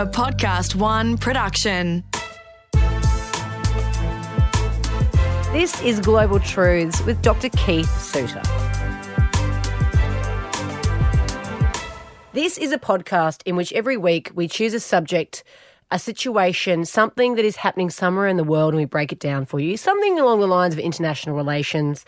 A Podcast One production. This is Global Truths with Dr. Keith Sutrer. This is a podcast in which every week we choose a subject, a situation, something that is happening somewhere in the world, and we break it down for you. Something along the lines of international relations.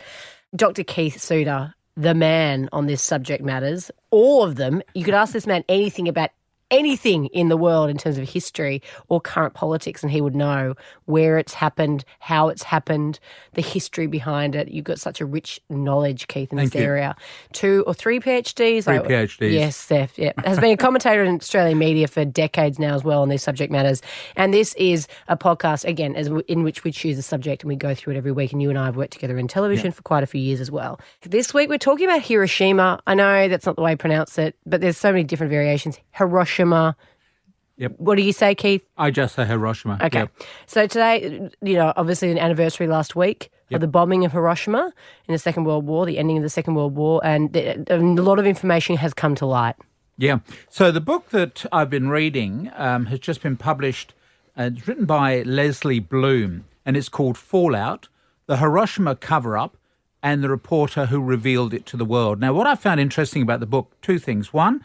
Dr. Keith Sutrer, the man on this subject matters, all of them. You could ask this man anything about anything in the world in terms of history or current politics, and he would know where it's happened, how it's happened, the history behind it. You've got such a rich knowledge, Keith, in this area. 2 or 3 PhDs? 3 PhDs. Yes, Seth. Yeah. Has been a commentator in Australian media for decades now as well on these subject matters. And this is a podcast, again, in which we choose a subject and we go through it every week, and you and I have worked together in television for quite a few years as well. This week we're talking about Hiroshima. I know that's not the way I pronounce it, but there's so many different variations. Hiroshima. Yep. What do you say, Keith? I just say Hiroshima. Okay. Yep. So today, obviously an anniversary last week of the bombing of Hiroshima in the Second World War, the ending of the Second World War, and a lot of information has come to light. Yeah. So the book that I've been reading has just been published. It's written by Leslie Bloom, and it's called Fallout, The Hiroshima Cover-Up and the Reporter Who Revealed It to the World. Now, what I found interesting about the book, 2 things. One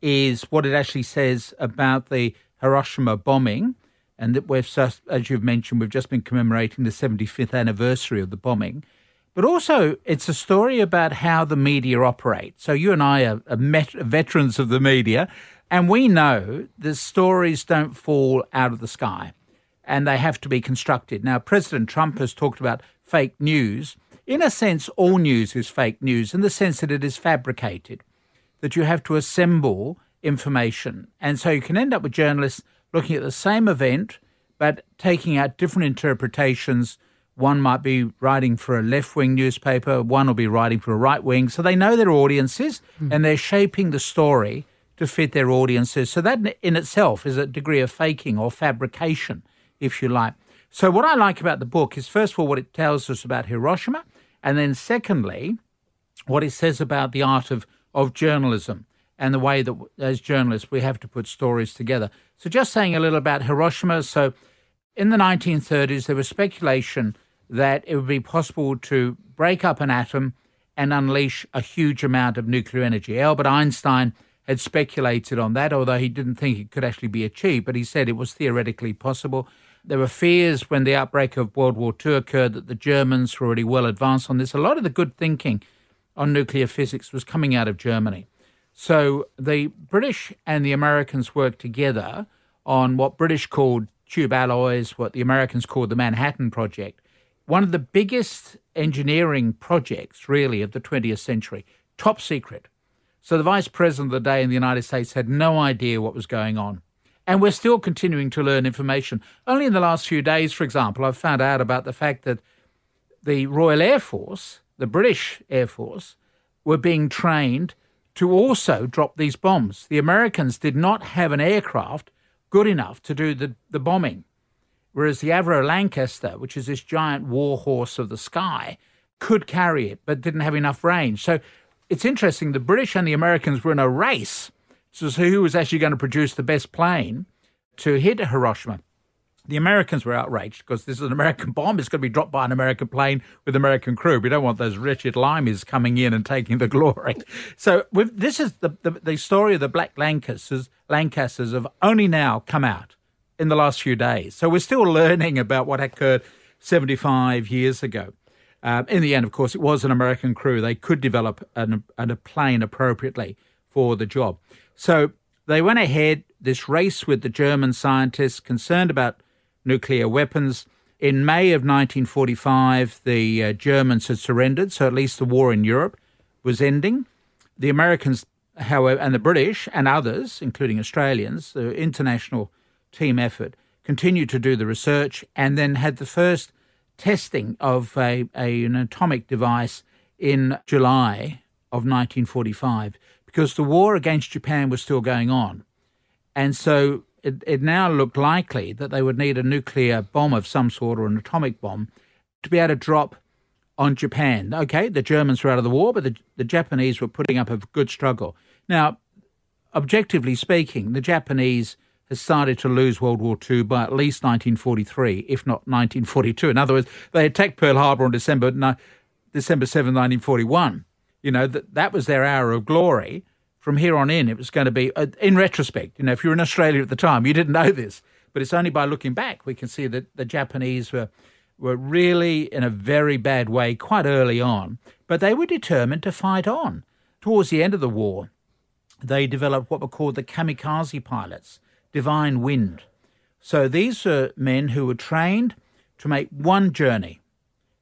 is what it actually says about the Hiroshima bombing, and that as you've mentioned, we've just been commemorating the 75th anniversary of the bombing. But also, it's a story about how the media operates. So you and I are veterans of the media, and we know that stories don't fall out of the sky, and they have to be constructed. Now, President Trump has talked about fake news. In a sense, all news is fake news, in the sense that it is fabricated, that you have to assemble information. And so you can end up with journalists looking at the same event, but taking out different interpretations. One might be writing for a left-wing newspaper, one will be writing for a right-wing. So they know their audiences and they're shaping the story to fit their audiences. So that in itself is a degree of faking or fabrication, if you like. So what I like about the book is, first of all, what it tells us about Hiroshima, and then secondly, what it says about the art of journalism and the way that as journalists we have to put stories together. So just saying a little about Hiroshima. So in the 1930s, there was speculation that it would be possible to break up an atom and unleash a huge amount of nuclear energy. Albert Einstein had speculated on that, although he didn't think it could actually be achieved, but he said it was theoretically possible. There were fears when the outbreak of World War II occurred that the Germans were already well advanced on this. A lot of the good thinking on nuclear physics was coming out of Germany. So the British and the Americans worked together on what British called tube alloys, what the Americans called the Manhattan Project, one of the biggest engineering projects, really, of the 20th century, top secret. So the Vice President of the day in the United States had no idea what was going on. And we're still continuing to learn information. Only in the last few days, for example, I've found out about the fact that the Royal Air Force, the British Air Force, were being trained to also drop these bombs. The Americans did not have an aircraft good enough to do the bombing, whereas the Avro Lancaster, which is this giant war horse of the sky, could carry it but didn't have enough range. So it's interesting, the British and the Americans were in a race to see who was actually going to produce the best plane to hit Hiroshima. The Americans were outraged because this is an American bomb. It's going to be dropped by an American plane with American crew. We don't want those wretched limeys coming in and taking the glory. So this is the story of the Black Lancasters have only now come out in the last few days. So we're still learning about what occurred 75 years ago. In the end, of course, it was an American crew. They could develop a plane appropriately for the job. So they went ahead, this race with the German scientists concerned about nuclear weapons. In May of 1945, the Germans had surrendered, so at least the war in Europe was ending. The Americans, however, and the British and others, including Australians, the international team effort, continued to do the research and then had the first testing of an atomic device in July of 1945, because the war against Japan was still going on. And so it now looked likely that they would need a nuclear bomb of some sort, or an atomic bomb, to be able to drop on Japan. Okay, the Germans were out of the war, but the Japanese were putting up a good struggle. Now, objectively speaking, the Japanese has started to lose World War II by at least 1943, if not 1942. In other words, they attacked Pearl Harbor on December 7, 1941. You know, that was their hour of glory. From here on in, it was going to be, in retrospect, you know, if you were in Australia at the time, you didn't know this. But it's only by looking back we can see that the Japanese were really in a very bad way quite early on. But they were determined to fight on. Towards the end of the war, they developed what were called the kamikaze pilots, divine wind. So these are men who were trained to make one journey.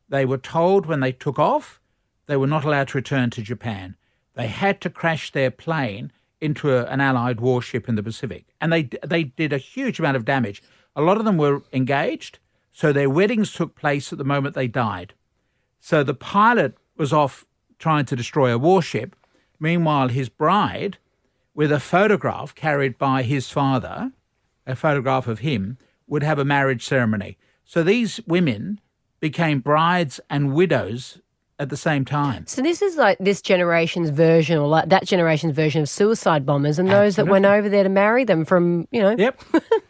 They were told when they took off, they were not allowed to return to Japan. They had to crash their plane into an Allied warship in the Pacific. And they did a huge amount of damage. A lot of them were engaged, so their weddings took place at the moment they died. So the pilot was off trying to destroy a warship. Meanwhile, his bride, with a photograph carried by his father, a photograph of him, would have a marriage ceremony. So these women became brides and widows at the same time. So this is like this generation's version, or like that generation's version of suicide bombers, and those that went over there to marry them from, you know. Yep.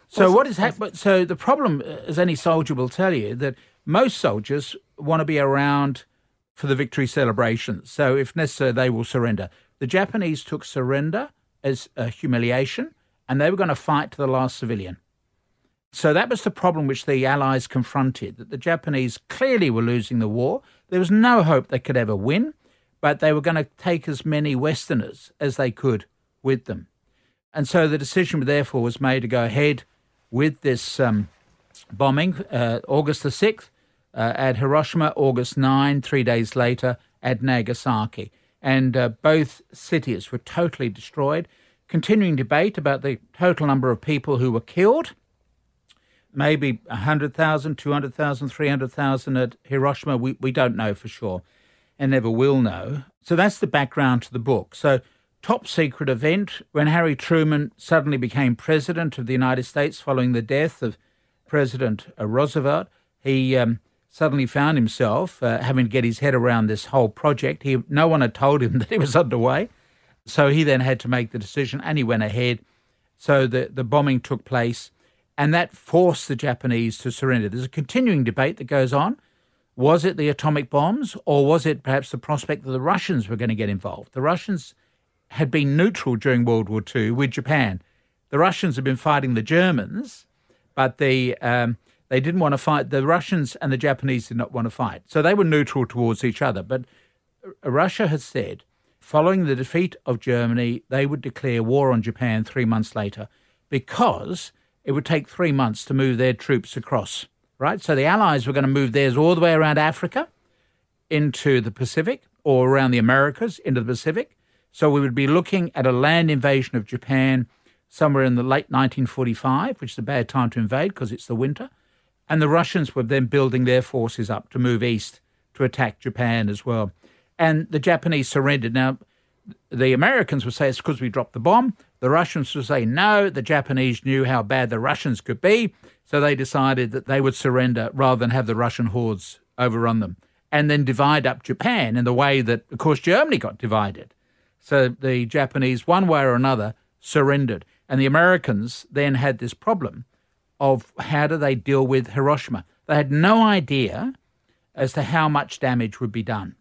So what is happening? So the problem, as any soldier will tell you, that most soldiers want to be around for the victory celebrations. So if necessary, they will surrender. The Japanese took surrender as a humiliation, and they were going to fight to the last civilian. So that was the problem which the Allies confronted, that the Japanese clearly were losing the war. There was no hope they could ever win, but they were going to take as many Westerners as they could with them. And so the decision, therefore, was made to go ahead with this bombing, August the 6th at Hiroshima, August 9, 3 days later at Nagasaki. And both cities were totally destroyed. Continuing debate about the total number of people who were killed, maybe 100,000, 200,000, 300,000 at Hiroshima. We don't know for sure and never will know. So that's the background to the book. So top secret event when Harry Truman suddenly became president of the United States following the death of President Roosevelt. He suddenly found himself having to get his head around this whole project. No one had told him that it was underway. So he then had to make the decision and he went ahead. So the bombing took place. And that forced the Japanese to surrender. There's a continuing debate that goes on. Was it the atomic bombs, or was it perhaps the prospect that the Russians were going to get involved? The Russians had been neutral during World War II with Japan. The Russians had been fighting the Germans, but they didn't want to fight. The Russians and the Japanese did not want to fight. So they were neutral towards each other. But Russia had said, following the defeat of Germany, they would declare war on Japan 3 months later because it would take 3 months to move their troops across, right? So the Allies were going to move theirs all the way around Africa into the Pacific, or around the Americas into the Pacific. So we would be looking at a land invasion of Japan somewhere in the late 1945, which is a bad time to invade because it's the winter. And the Russians were then building their forces up to move east to attack Japan as well. And the Japanese surrendered. Now, the Americans would say it's because we dropped the bomb. The Russians would say no, the Japanese knew how bad the Russians could be, so they decided that they would surrender rather than have the Russian hordes overrun them and then divide up Japan in the way that, of course, Germany got divided. So the Japanese, one way or another, surrendered. And the Americans then had this problem of how do they deal with Hiroshima. They had no idea as to how much damage would be done.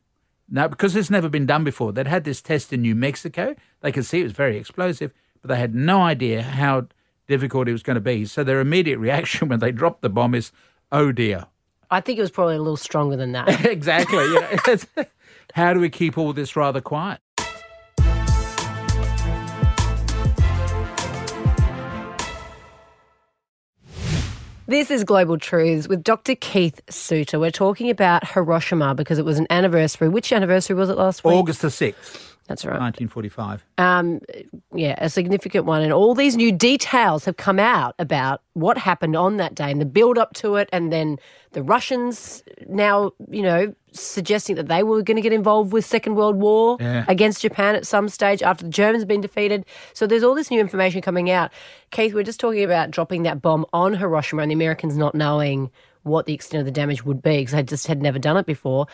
Now, because it's never been done before, they'd had this test in New Mexico. They could see it was very explosive, but they had no idea how difficult it was going to be. So their immediate reaction when they dropped the bomb is, oh dear. I think it was probably a little stronger than that. Exactly. you know. How do we keep all this rather quiet? This is Global Truths with Dr. Keith Sutrer. We're talking about Hiroshima because it was an anniversary. Which anniversary was it last week? August the 6th. That's right. 1945. Yeah, a significant one. And all these new details have come out about what happened on that day and the build-up to it, and then the Russians now, you know, suggesting that they were going to get involved with Second World War against Japan at some stage after the Germans had been defeated. So there's all this new information coming out. Keith, we're just talking about dropping that bomb on Hiroshima and the Americans not knowing what the extent of the damage would be, because I just had never done it before.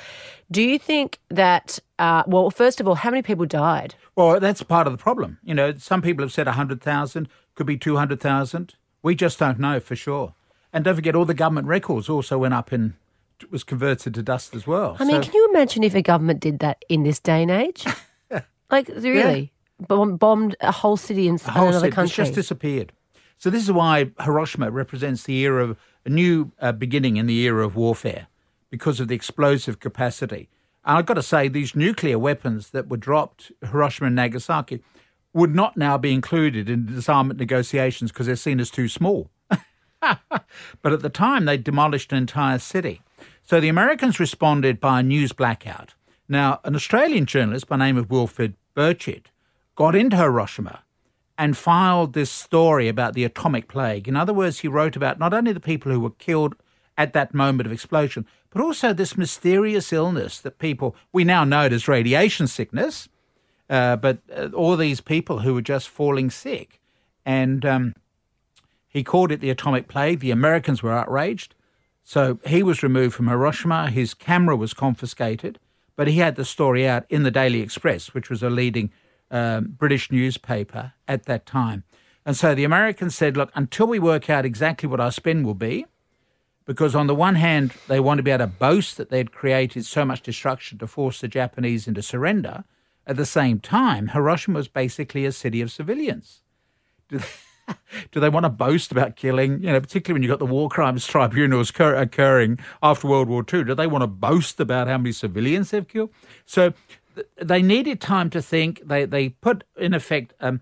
Do you think that, well, first of all, how many people died? Well, that's part of the problem. You know, some people have said 100,000, could be 200,000. We just don't know for sure. And don't forget, all the government records also went up and was converted to dust as well. I mean, can you imagine if a government did that in this day and age? Like, really? Yeah. Bombed a whole city in another country. It just disappeared. So this is why Hiroshima represents the era of a new beginning in the era of warfare, because of the explosive capacity. And I've got to say, these nuclear weapons that were dropped, Hiroshima and Nagasaki, would not now be included in disarmament negotiations because they're seen as too small. But at the time, they demolished an entire city. So the Americans responded by a news blackout. Now, an Australian journalist by the name of Wilfred Burchett got into Hiroshima and filed this story about the atomic plague. In other words, he wrote about not only the people who were killed at that moment of explosion, but also this mysterious illness that people, we now know it as radiation sickness, but all these people who were just falling sick. And he called it the atomic plague. The Americans were outraged. So he was removed from Hiroshima. His camera was confiscated, but he had the story out in the Daily Express, which was a leading British newspaper at that time. And so the Americans said, look, until we work out exactly what our spend will be, because on the one hand, they want to be able to boast that they'd created so much destruction to force the Japanese into surrender. At the same time, Hiroshima was basically a city of civilians. Do they want to boast about killing, you know, particularly when you've got the war crimes tribunals occurring after World War II? Do they want to boast about how many civilians they've killed? So they needed time to think. They put, in effect, a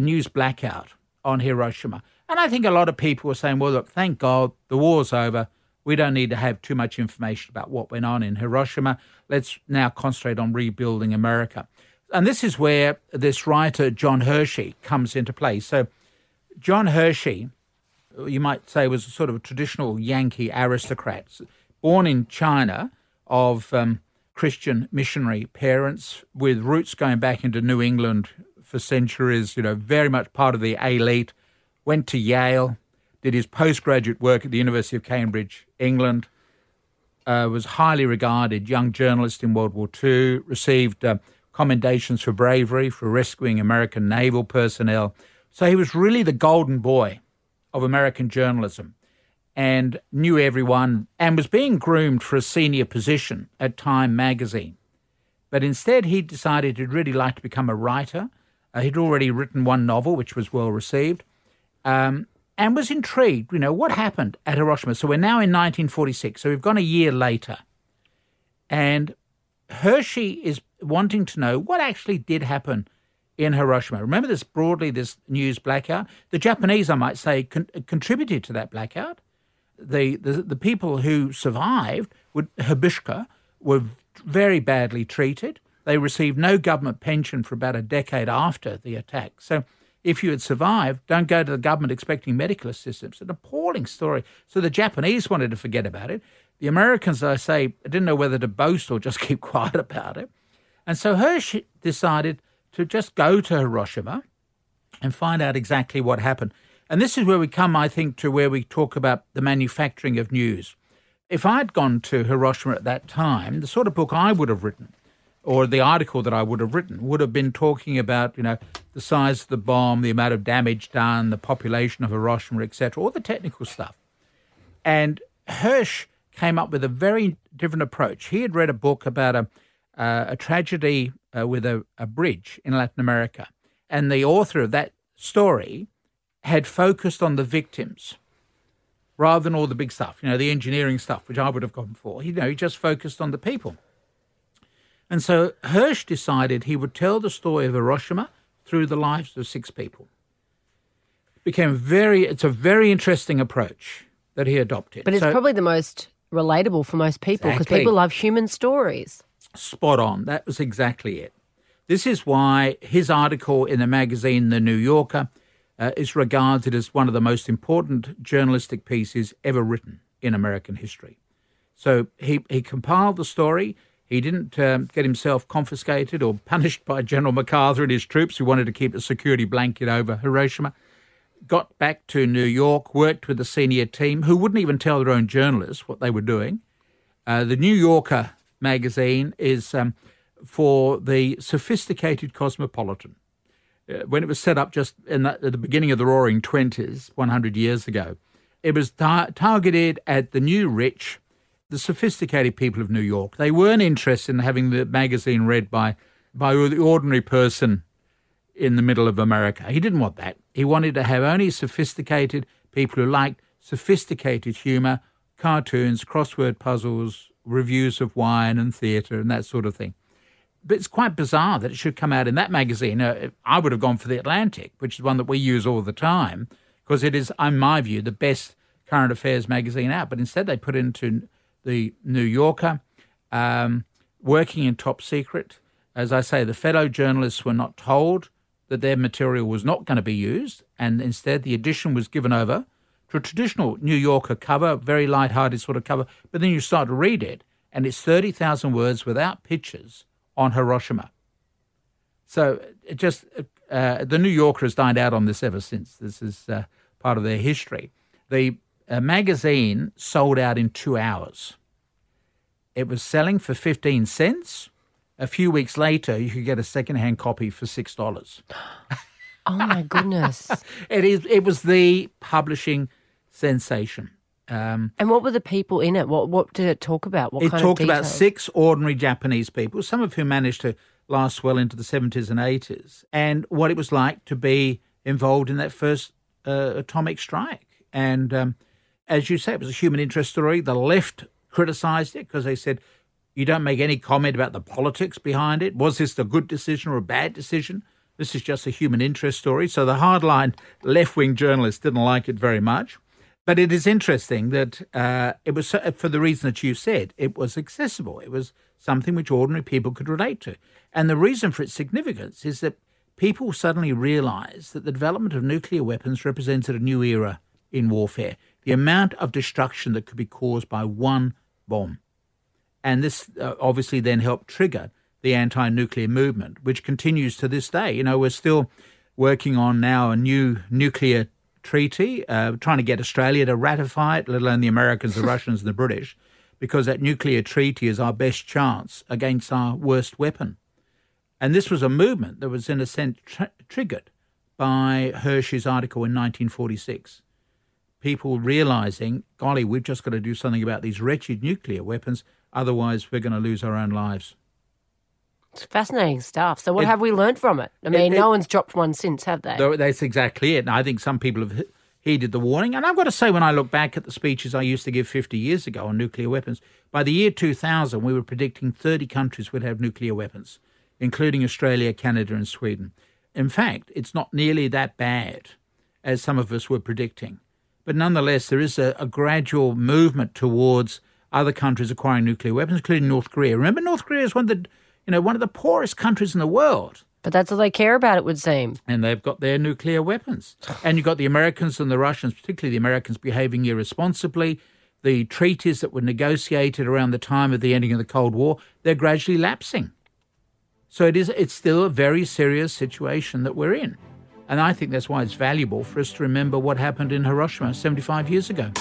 news blackout on Hiroshima. And I think a lot of people were saying, well, look, thank God the war's over. We don't need to have too much information about what went on in Hiroshima. Let's now concentrate on rebuilding America. And this is where this writer, John Hersey, comes into play. So John Hersey, you might say, was a sort of a traditional Yankee aristocrat, born in China of Christian missionary parents with roots going back into New England for centuries, you know, very much part of the elite, went to Yale, did his postgraduate work at the University of Cambridge, England, was highly regarded young journalist in World War II, received commendations for bravery, for rescuing American naval personnel. So he was really the golden boy of American journalism and knew everyone and was being groomed for a senior position at Time magazine. But instead, he decided he'd really like to become a writer. He'd already written one novel, which was well received, and was intrigued, you know, what happened at Hiroshima. So we're now in 1946, so we've gone a year later. And Hersey is wanting to know what actually did happen in Hiroshima. Remember this broadly, this news blackout? The Japanese, I might say, contributed to that blackout. The people who survived, Hiroshima, were very badly treated. They received no government pension for about a decade after the attack. So if you had survived, don't go to the government expecting medical assistance. An appalling story. So the Japanese wanted to forget about it. The Americans, I say, didn't know whether to boast or just keep quiet about it. And so Hersey decided to just go to Hiroshima and find out exactly what happened. And this is where we come, I think, to where we talk about the manufacturing of news. If I'd gone to Hiroshima at that time, the sort of book I would have written, or the article that I would have written, would have been talking about, you know, the size of the bomb, the amount of damage done, the population of Hiroshima, etc., all the technical stuff. And Hersey came up with a very different approach. He had read a book about a tragedy with a bridge in Latin America. And the author of that story had focused on the victims rather than all the big stuff, you know, the engineering stuff, which I would have gone for. You know, he just focused on the people. And so Hersey decided he would tell the story of Hiroshima through the lives of six people. It's a very interesting approach that he adopted. But it's probably the most relatable for most people because people love human stories. Spot on. That was exactly it. This is why his article in the magazine The New Yorker is regarded as one of the most important journalistic pieces ever written in American history. So he compiled the story. He didn't get himself confiscated or punished by General MacArthur and his troops who wanted to keep a security blanket over Hiroshima. got back to New York, worked with the senior team, who wouldn't even tell their own journalists what they were doing. The New Yorker magazine is for the sophisticated cosmopolitan. When it was set up just at the beginning of the Roaring Twenties, 100 years ago, it was targeted at the new rich, the sophisticated people of New York. They weren't interested in having the magazine read by the ordinary person in the middle of America. He didn't want that. He wanted to have only sophisticated people who liked sophisticated humour, cartoons, crossword puzzles, reviews of wine and theatre and that sort of thing. But it's quite bizarre that it should come out in that magazine. I would have gone for The Atlantic, which is one that we use all the time, because it is, in my view, the best current affairs magazine out. But instead they put into the New Yorker, working in top secret. As I say, the fellow journalists were not told that their material was not going to be used, and instead the edition was given over to a traditional New Yorker cover, very light-hearted sort of cover. But then you start to read it, and it's 30,000 words without pictures on Hiroshima. So it just the New Yorker has dined out on this ever since. This is part of their history. The magazine sold out in 2 hours. It was selling for 15 cents. A few weeks later, you could get a second-hand copy for $6. Oh, my goodness. It was the publishing sensation. And what were the people in it? What did it talk about? What kind of details? It talked about 6 ordinary Japanese people, some of whom managed to last well into the 70s and 80s, and what it was like to be involved in that first atomic strike. And as you say, it was a human interest story. The left criticised it because they said, you don't make any comment about the politics behind it. Was this a good decision or a bad decision? This is just a human interest story. So the hardline left-wing journalists didn't like it very much. But it is interesting that it was, for the reason that you said, it was accessible. It was something which ordinary people could relate to. And the reason for its significance is that people suddenly realised that the development of nuclear weapons represented a new era in warfare. The amount of destruction that could be caused by one bomb. And this obviously then helped trigger the anti-nuclear movement, which continues to this day. You know, we're still working on now a new nuclear treaty, trying to get Australia to ratify it, let alone the Americans, the Russians and the British, because that nuclear treaty is our best chance against our worst weapon. And this was a movement that was, in a sense, triggered by Hersey's article in 1946. People realising, golly, we've just got to do something about these wretched nuclear weapons. Otherwise, we're going to lose our own lives. It's fascinating stuff. So what have we learned from it? I mean, no one's dropped one since, have they? That's exactly it. And I think some people have heeded the warning. And I've got to say, when I look back at the speeches I used to give 50 years ago on nuclear weapons, by the year 2000, we were predicting 30 countries would have nuclear weapons, including Australia, Canada and Sweden. In fact, it's not nearly that bad as some of us were predicting. But nonetheless, there is a gradual movement towards other countries acquiring nuclear weapons, including North Korea. Remember, North Korea is one of the poorest countries in the world. But that's all they care about, it would seem. And they've got their nuclear weapons. And you've got the Americans and the Russians, particularly the Americans, behaving irresponsibly. The treaties that were negotiated around the time of the ending of the Cold War, they're gradually lapsing. So it's still a very serious situation that we're in. And I think that's why it's valuable for us to remember what happened in Hiroshima 75 years ago.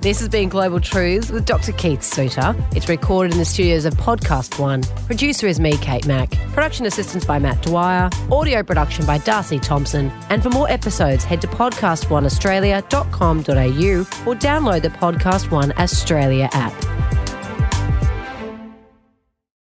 This has been Global Truths with Dr. Keith Sutrer. It's recorded in the studios of Podcast One. Producer is me, Kate Mack. Production assistance by Matt Dwyer. Audio production by Darcy Thompson. And for more episodes, head to podcastoneaustralia.com.au or download the Podcast One Australia app.